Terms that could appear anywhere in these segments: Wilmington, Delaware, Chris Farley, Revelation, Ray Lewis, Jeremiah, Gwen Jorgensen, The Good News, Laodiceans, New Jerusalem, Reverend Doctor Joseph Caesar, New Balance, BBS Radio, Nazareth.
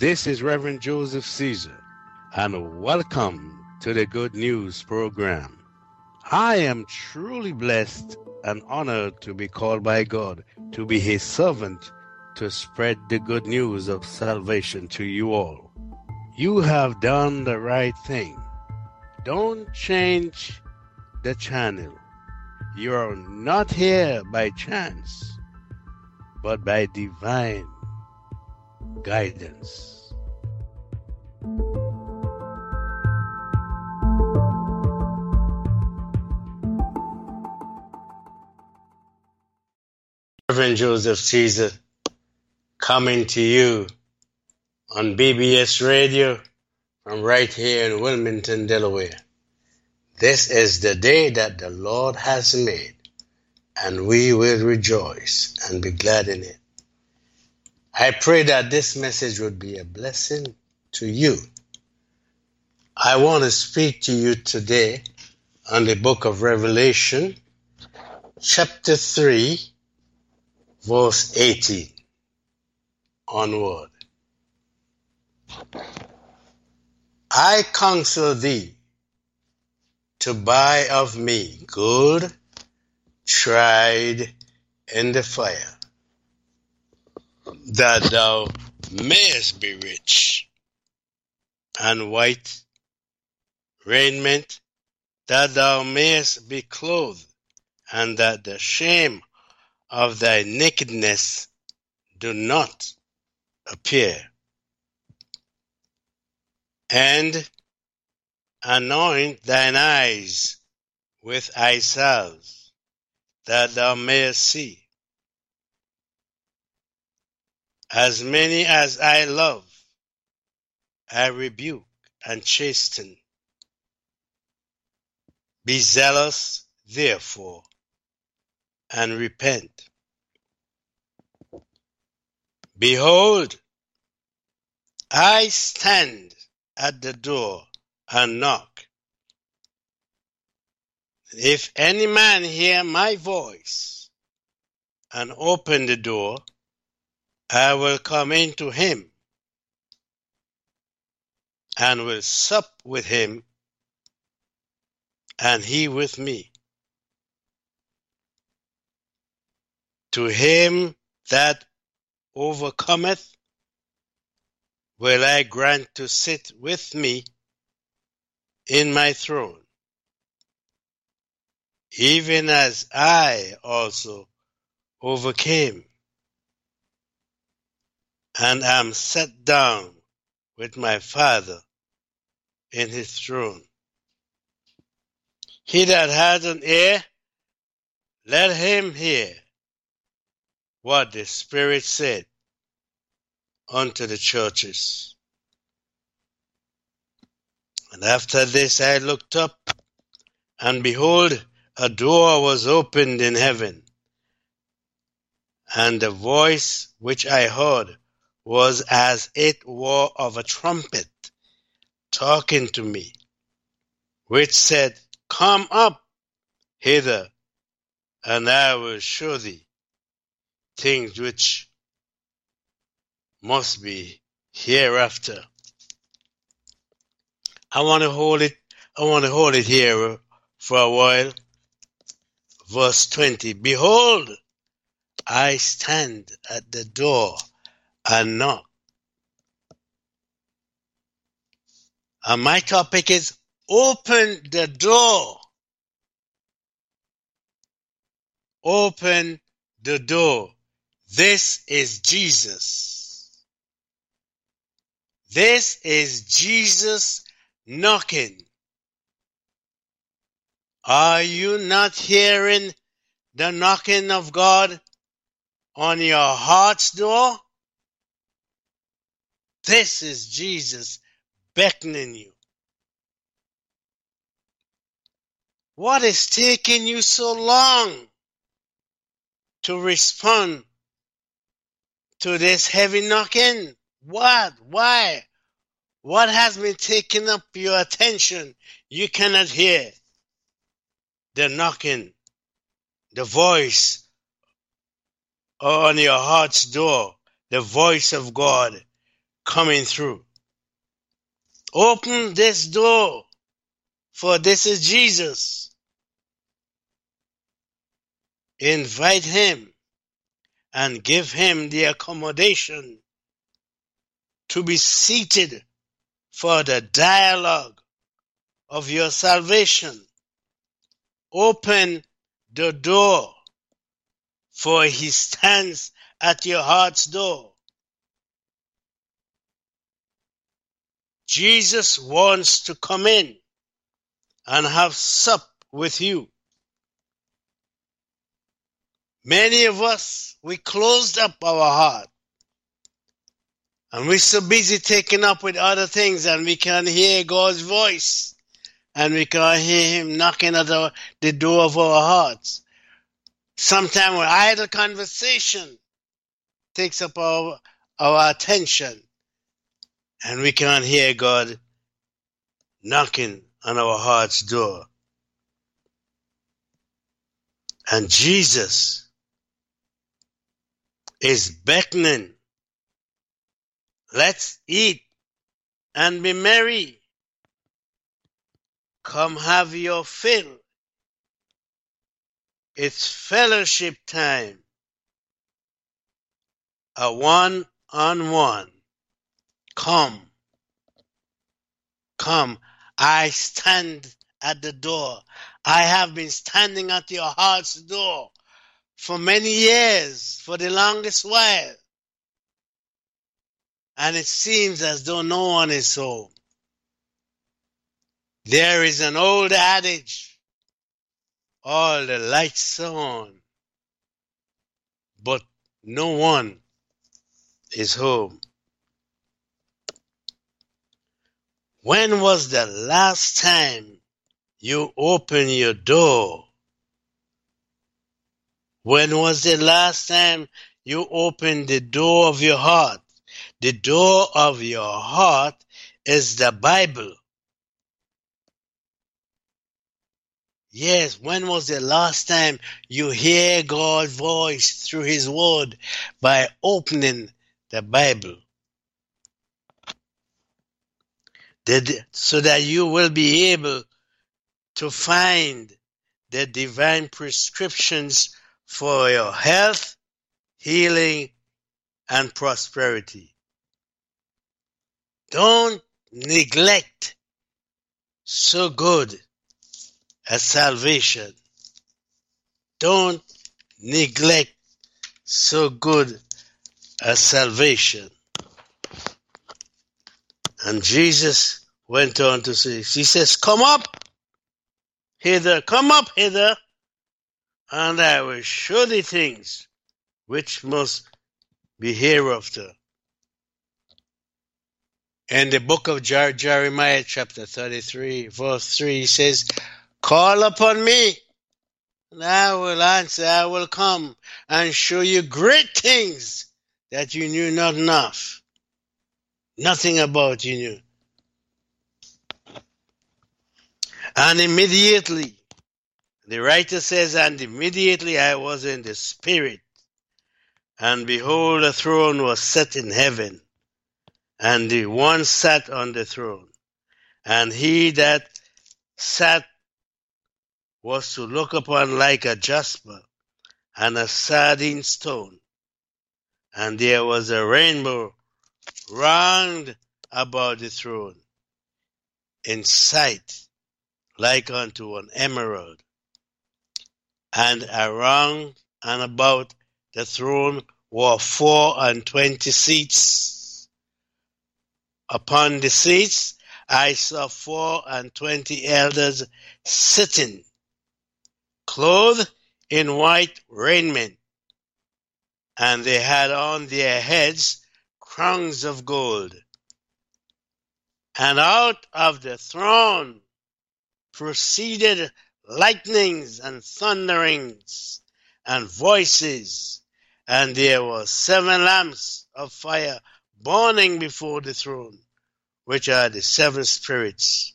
This is Reverend Joseph Caesar, and welcome to the Good News program. I am truly blessed and honored to be called by God to be His servant to spread the good news of salvation to you all. You have done the right thing. Don't change the channel. You are not here by chance, but by divine guidance. Reverend Joseph Caesar coming to you on BBS Radio from right here in Wilmington, Delaware. This is the day that the Lord has made, and we will rejoice and be glad in it. I pray that this message would be a blessing to you. I want to speak to you today on the book of Revelation, chapter 3, verse 18, onward. I counsel thee to buy of me gold tried in the fire, that thou mayest be rich, and white raiment, that thou mayest be clothed, and that the shame of thy nakedness do not appear, and anoint thine eyes with eye salve, that thou mayest see. As many as I love, I rebuke and chasten. Be zealous, therefore, and repent. Behold, I stand at the door and knock. If any man hear my voice and open the door, I will come into him and will sup with him, and he with me. To him that overcometh will I grant to sit with me in my throne, even as I also overcame and am set down with my Father in his throne. He that has an ear, let him hear what the Spirit said unto the churches. And after this I looked up, and behold, a door was opened in heaven, and the voice which I heard was as it were of a trumpet talking to me, which said, Come up hither, and I will show thee things which must be hereafter. I want to hold it here for a while. Verse 20, Behold, I stand at the door and knock. And my topic is open the door. Open the door. This is Jesus. This is Jesus knocking. Are you not hearing the knocking of God on your heart's door? This is Jesus beckoning you. What is taking you so long to respond to this heavy knocking? What? Why? What has been taking up your attention? You cannot hear the knocking, the voice on your heart's door, the voice of God coming through. Open this door, for this is Jesus. Invite him and give him the accommodation to be seated for the dialogue of your salvation. Open the door, for he stands at your heart's door. Jesus wants to come in and have sup with you. Many of us, we closed up our heart, and we're so busy taking up with other things, and we can't hear God's voice, and we can't hear him knocking at the door of our hearts. Sometimes an idle conversation takes up our attention, and we can't hear God knocking on our heart's door. And Jesus is beckoning. Let's eat and be merry. Come have your fill. It's fellowship time. A one-on-one. Come. Come. I stand at the door. I have been standing at your heart's door for many years, for the longest while. And it seems as though no one is home. There is an old adage, all the lights are on, but no one is home. When was the last time you opened your door? When was the last time you opened the door of your heart? The door of your heart is the Bible. Yes, when was the last time you hear God's voice through his word? By opening the Bible. So that you will be able to find the divine prescriptions for your health, healing, and prosperity. Don't neglect so good a salvation. Don't neglect so good a salvation. And Jesus went on to say, he says, come up hither, and I will show thee things which must be hereafter. In the book of Jeremiah, chapter 33, verse 3, he says, call upon me, and I will answer, I will come, and show you great things that you knew not enough. Nothing about you knew. And immediately, the writer says, and immediately I was in the Spirit, and behold, a throne was set in heaven, and the one sat on the throne, and he that sat was to look upon like a jasper and a sardine stone, and there was a rainbow round about the throne, in sight like unto an emerald, and around and about the throne were 24 seats. Upon the seats I saw 24 elders sitting, clothed in white raiment, and they had on their heads crowns of gold. And out of the throne proceeded lightnings and thunderings and voices, and there were 7 lamps of fire burning before the throne, which are the 7 spirits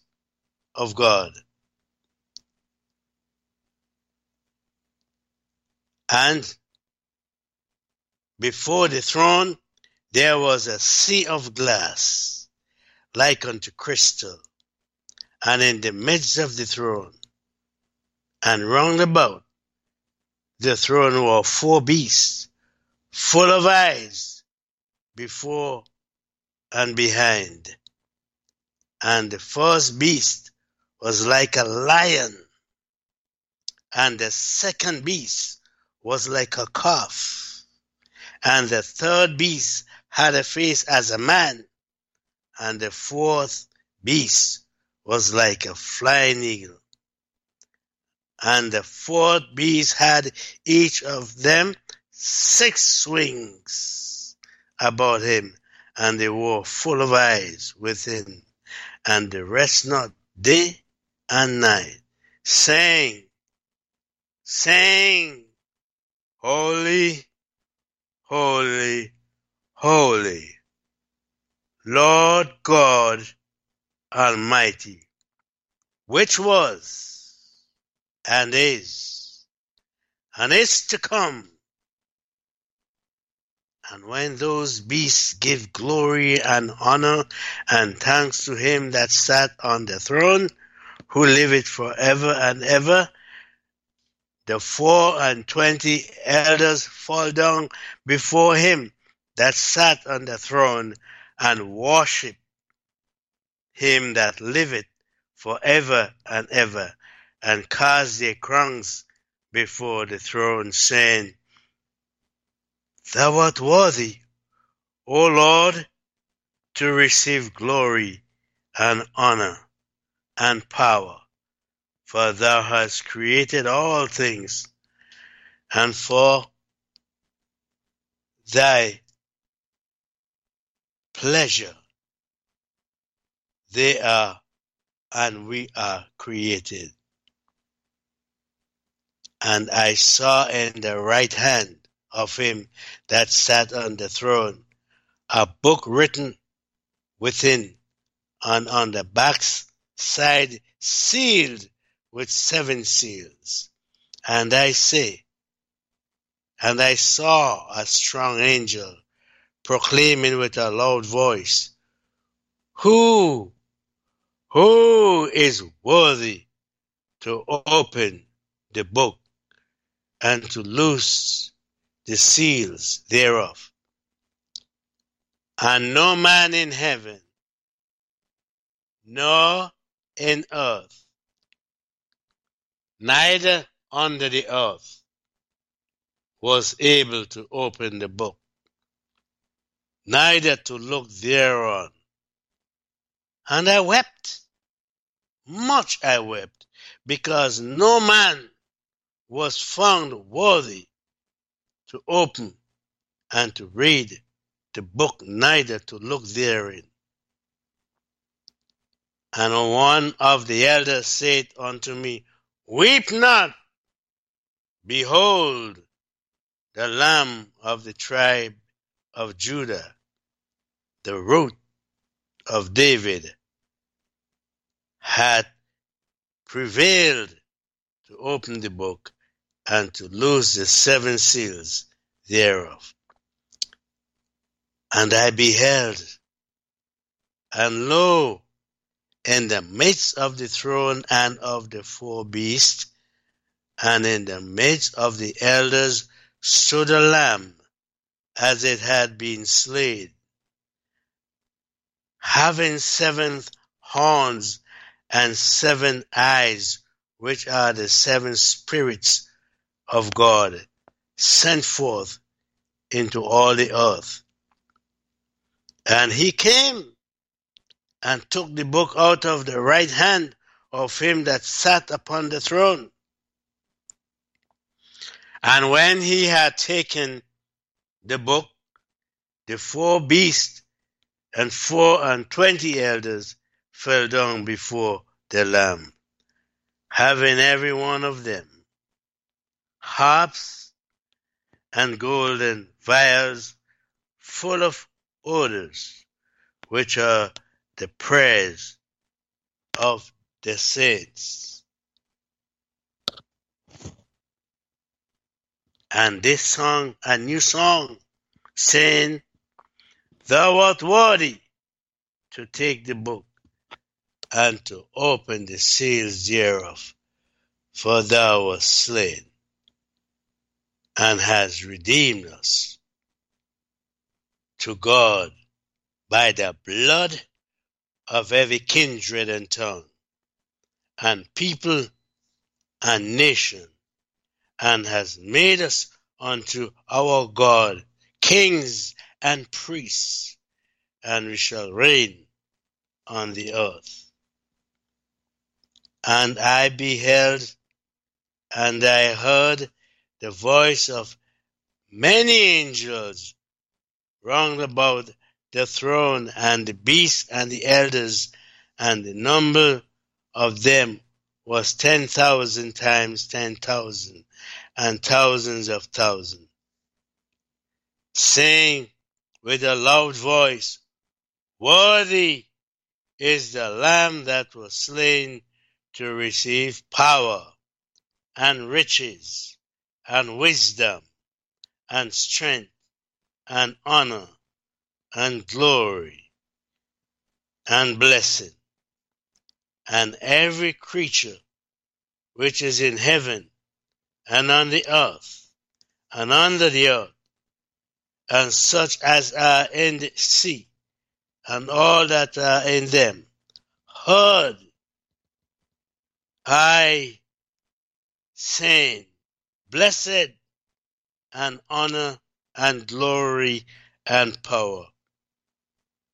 of God. And before the throne, there was a sea of glass, like unto crystal, and in the midst of the throne, and round about the throne were four beasts, full of eyes, before and behind. And the first beast was like a lion, and the second beast was like a calf, and the third beast had a face as a man, and the fourth beast was like a flying eagle. And the fourth beast had each of them 6 wings about him, and they were full of eyes within, and they rest not day and night, saying, Holy, holy, holy, Lord God Almighty, which was, and is to come. And when those beasts give glory and honor and thanks to him that sat on the throne, who liveth forever and ever, the 24 elders fall down before him that sat on the throne, and worship him that liveth forever and ever, and cast their crowns before the throne, saying, Thou art worthy, O Lord, to receive glory and honor and power, for thou hast created all things, and for thy pleasure they are and we are created. And I saw in the right hand of him that sat on the throne a book written within and on the back side sealed with 7 seals. And I saw a strong angel proclaiming with a loud voice, Who is worthy to open the book and to loose the seals thereof? And no man in heaven, nor in earth, neither under the earth, was able to open the book, neither to look thereon. And I wept, much I wept, because no man was found worthy to open and to read the book, neither to look therein. And one of the elders said unto me, Weep not, behold, the Lamb of the tribe of Judah, the root of David, hath prevailed to open the book and to loose the 7 seals thereof. And I beheld, and lo, in the midst of the throne and of the 4 beasts, and in the midst of the elders, stood a lamb, as it had been slain, having 7 horns and 7 eyes, which are the 7 spirits of God, sent forth into all the earth. And he came and took the book out of the right hand of him that sat upon the throne. And when he had taken the book, the 4 beasts and 24 elders fell down before the Lamb, having every one of them harps and golden vials full of odors, which are the prayers of the saints. And they sung a new song, saying, Thou art worthy to take the book and to open the seals thereof, for thou wast slain and hast redeemed us to God by the blood of every kindred and tongue and people and nation, and has made us unto our God kings and priests, and we shall reign on the earth. And I beheld, and I heard the voice of many angels round about the throne and the beasts and the elders, and the number of them was 10,000 times 10,000, and thousands of thousands, saying with a loud voice, Worthy is the Lamb that was slain to receive power and riches and wisdom and strength and honor and glory and blessing. And every creature which is in heaven and on the earth and under the earth, and such as are in the sea, and all that are in them, heard I saying, Blessed and honor and glory and power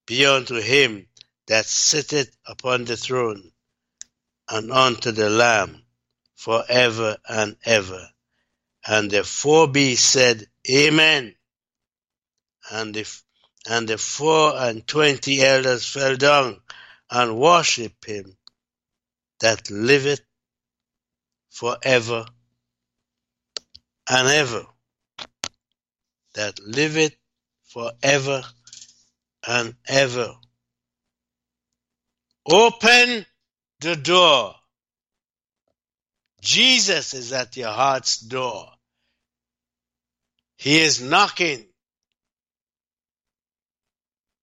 be unto him that sitteth upon the throne, and unto the Lamb for ever and ever. And the four beasts said, Amen. And the 24 elders fell down and worshipped him that liveth for ever and ever. That liveth for ever and ever. Open the door. Jesus is at your heart's door. He is knocking.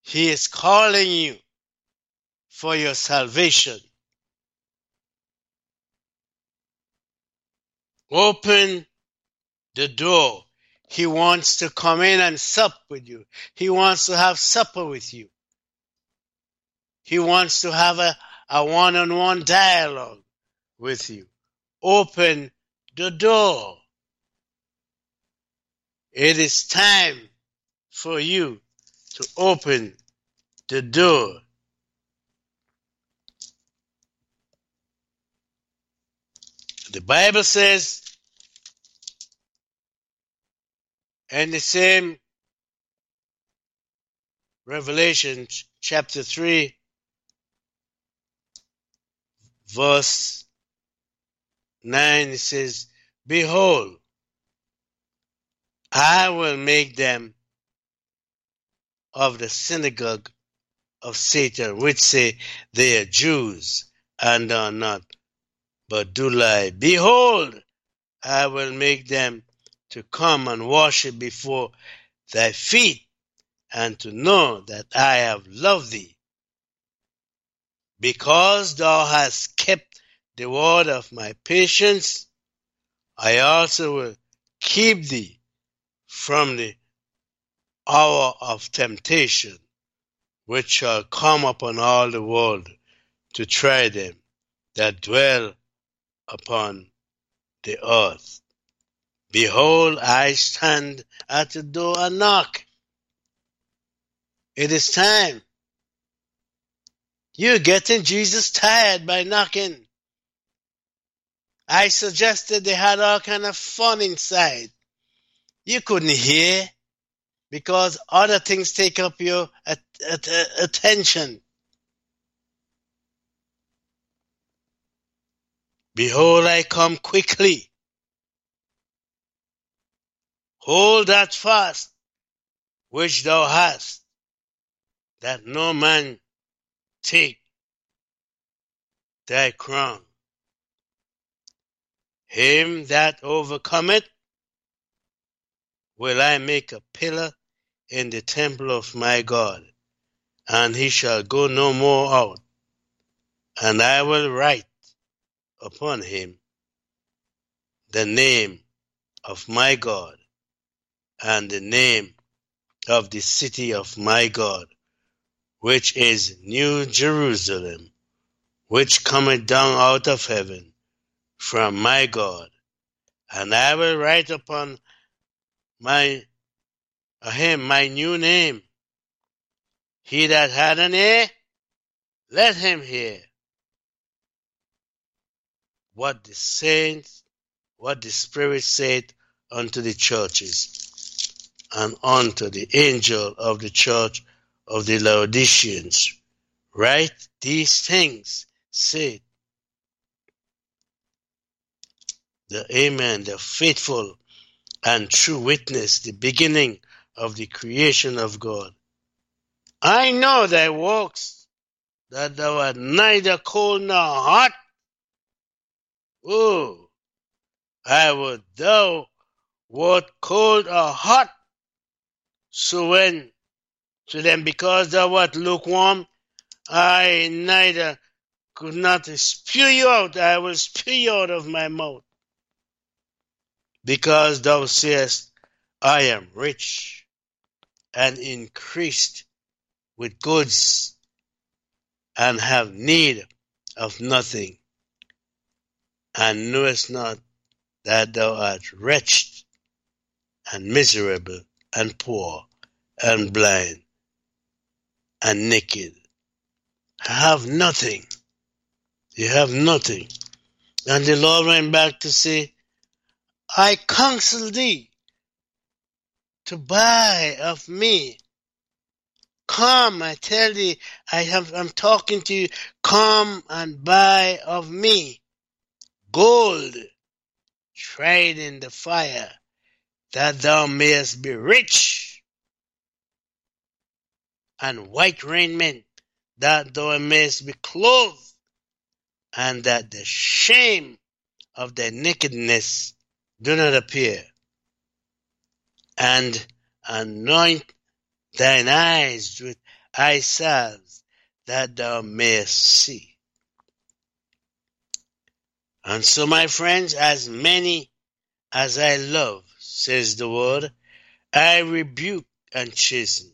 He is calling you for your salvation. Open the door. He wants to come in and sup with you. He wants to have supper with you. He wants to have a one-on-one dialogue with you. Open the door. It is time for you to open the door. The Bible says, and the same Revelation chapter 3, verse 9, it says, Behold, I will make them of the synagogue of Satan, which say they are Jews and are not, but do lie. Behold, I will make them to come and worship before thy feet, and to know that I have loved thee. Because thou hast kept the word of my patience, I also will keep thee from the hour of temptation, which shall come upon all the world to try them that dwell upon the earth. Behold, I stand at the door and knock. It is time. You're getting Jesus tired by knocking. I suggested they had all kind of fun inside. You couldn't hear because other things take up your attention. Behold, I come quickly. Hold that fast which thou hast, that no man take thy crown. Him that overcometh will I make a pillar in the temple of my God, and he shall go no more out. And I will write upon him the name of my God, and the name of the city of my God, which is New Jerusalem, which cometh down out of heaven from my God. And I will write upon him my new name. He that had an ear, let him hear what the Spirit said unto the churches. And unto the angel of the church of the Laodiceans, write these things, said the Amen, the faithful and true witness, the beginning of the creation of God. I know thy works, that thou art neither cold nor hot. Oh, I would thou wert cold or hot. So when to them, because thou art lukewarm, I neither could not spew you out, I will spew you out of my mouth. Because thou sayest, I am rich and increased with goods, and have need of nothing, and knowest not that thou art wretched, and miserable, and poor, and blind, and naked. Have nothing. You have nothing. And the Lord went back to say, I counsel thee to buy of me. Come, I tell thee, I'm talking to you. Come and buy of me gold tried in the fire, that thou mayest be rich, and white raiment, that thou mayest be clothed, and that the shame of thy nakedness do not appear, and anoint thine eyes with eye salves, that thou mayest see. And so, my friends, as many as I love, says the word, I rebuke and chasten.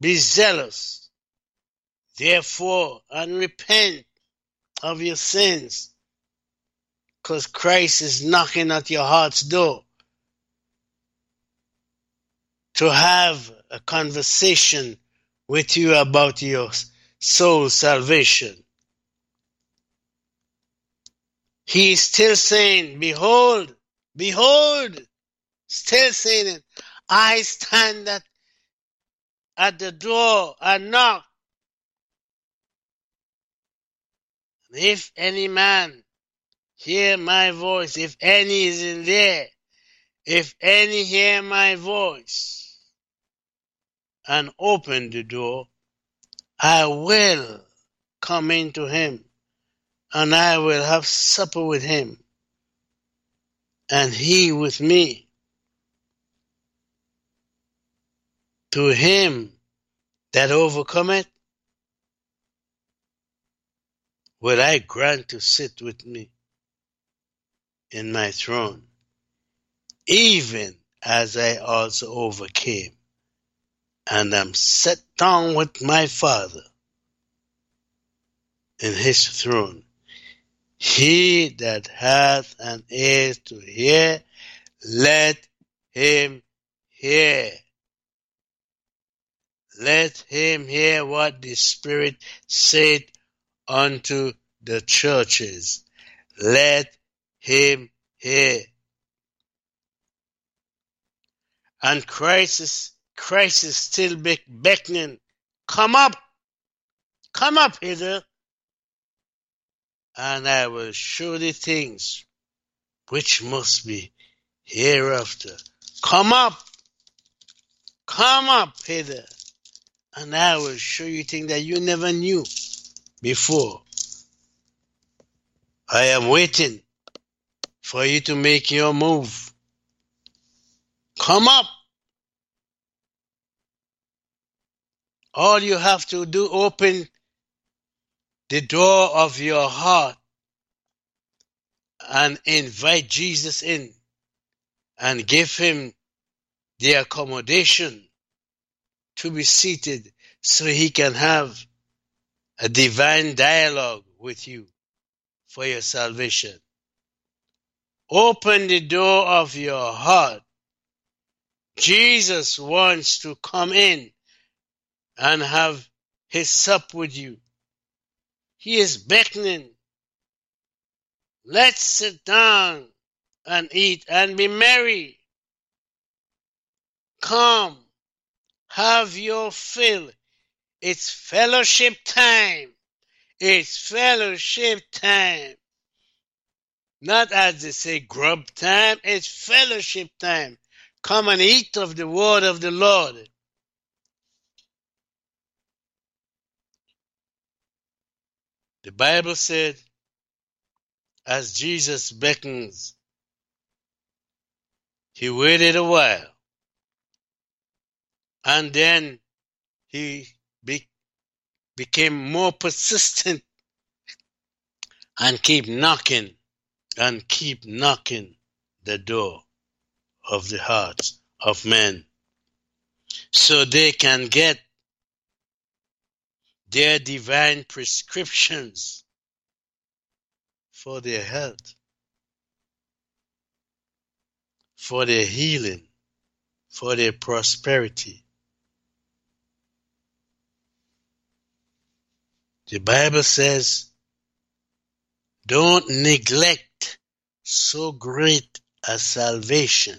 Be zealous, therefore, and repent of your sins. Because Christ is knocking at your heart's door to have a conversation with you about your soul salvation. He is still saying, behold, behold, still saying it, I stand at the door and knock. And if any man hear my voice, if any is in there, if any hear my voice and open the door, I will come into him, and I will have supper with him, and he with me. To him that overcometh, will I grant to sit with me in my throne, even as I also overcame, and am set down with my Father in his throne. He that hath an ear to hear, let him hear. Let him hear what the Spirit said unto the churches. Let him here. And Christ is still beckoning. Come up hither, and I will show thee things which must be hereafter. Come up hither, and I will show you things that you never knew before. I am waiting for you to make your move. Come up. All you have to do, open the door of your heart and invite Jesus in and give him the accommodation to be seated so he can have a divine dialogue with you for your salvation. Open the door of your heart. Jesus wants to come in and have his sup with you. He is beckoning. Let's sit down and eat and be merry. Come, have your fill. It's fellowship time. It's fellowship time. Not as they say grub time, it's fellowship time. Come and eat of the word of the Lord. The Bible said, as Jesus beckons, he waited a while, and then he became more persistent and keep knocking the door of the hearts of men so they can get their divine prescriptions for their health, for their healing, for their prosperity. The Bible says, don't neglect so great a salvation.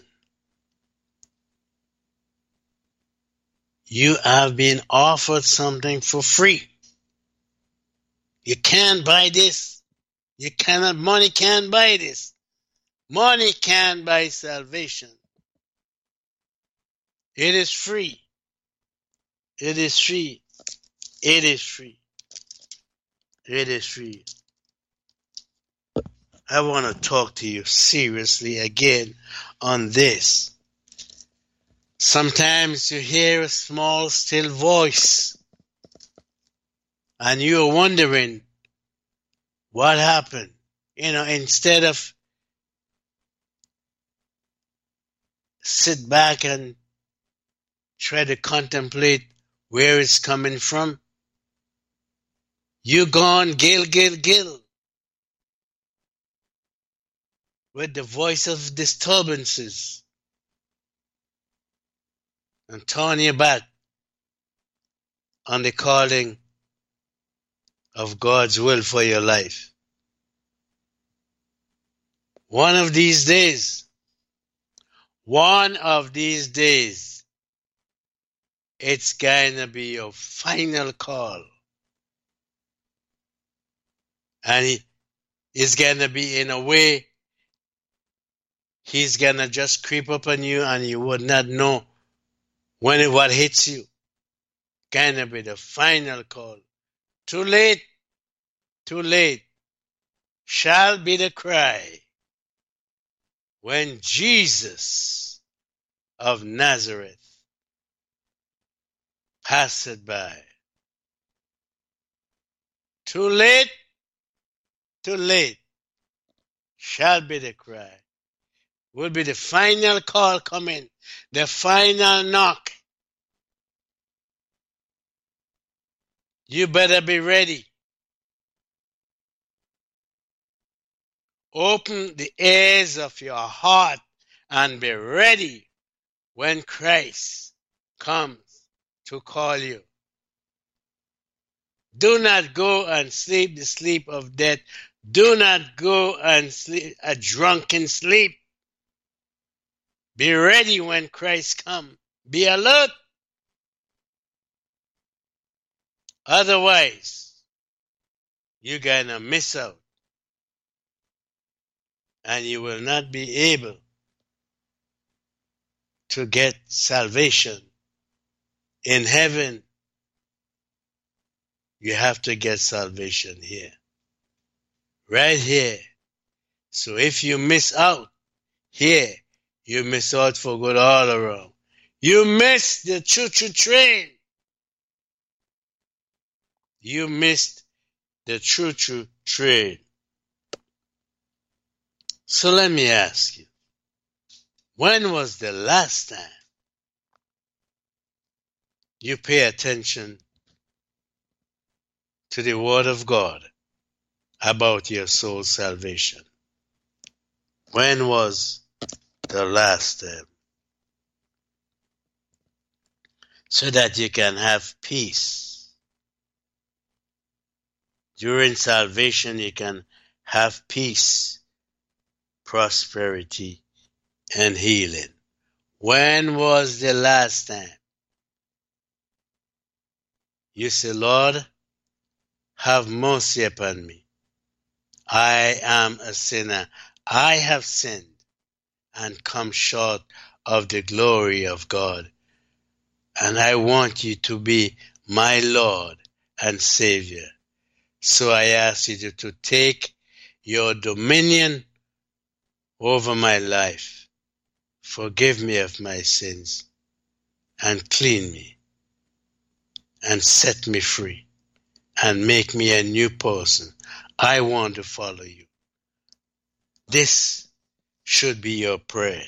You have been offered something for free. You can't buy this. You cannot. Money can't buy this. Money can't buy salvation. It is free. It is free. It is free. It is free. I want to talk to you seriously again on this. Sometimes you hear a small, still voice, and you're wondering what happened. Instead of sit back and try to contemplate where it's coming from, you're gone gil with the voice of disturbances and turn your back on the calling of God's will for your life. One of these days, it's going to be your final call. And it's going to be in a way he's going to just creep up on you and you would not know when it what hits you. Going to be the final call. Too late shall be the cry when Jesus of Nazareth passed by. Too late shall be the cry. Will be the final call coming, the final knock. You better be ready. Open the ears of your heart and be ready when Christ comes to call you. Do not go and sleep the sleep of death. Do not go and sleep a drunken sleep. Be ready when Christ comes. Be alert. Otherwise, you're going to miss out. And you will not be able to get salvation. In heaven, you have to get salvation here. Right here. So if you miss out here, you miss out for good all around. You miss the choo-choo train you missed the choo-choo train. So let me ask you, when was the last time you pay attention to the Word of God about your soul's salvation? When was the last time? So that you can have peace. During salvation, you can have peace, prosperity, and healing. When was the last time you say, Lord, have mercy upon me. I am a sinner. I have sinned and come short of the glory of God. And I want you to be my Lord and Savior. So I ask you to take your dominion over my life. Forgive me of my sins and clean me and set me free and make me a new person. I want to follow you. This should be your prayer.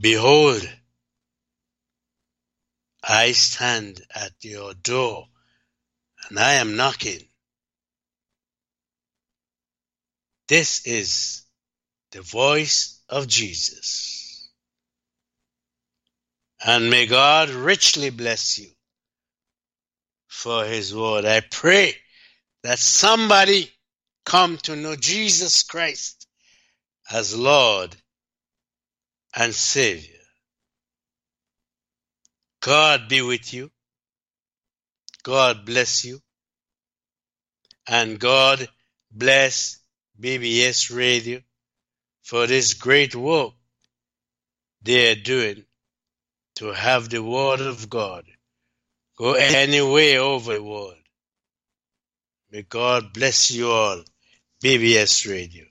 Behold, I stand at your door and I am knocking. This is the voice of Jesus. And may God richly bless you for his word. I pray that somebody come to know Jesus Christ as Lord and Savior. God be with you. God bless you. And God bless BBS Radio for this great work they are doing to have the Word of God go any way over the world. May God bless you all, BBS Radio.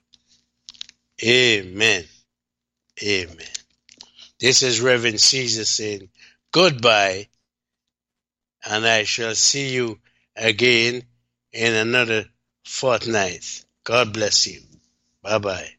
Amen. Amen. This is Reverend Caesar saying goodbye, and I shall see you again in another fortnight. God bless you. Bye-bye.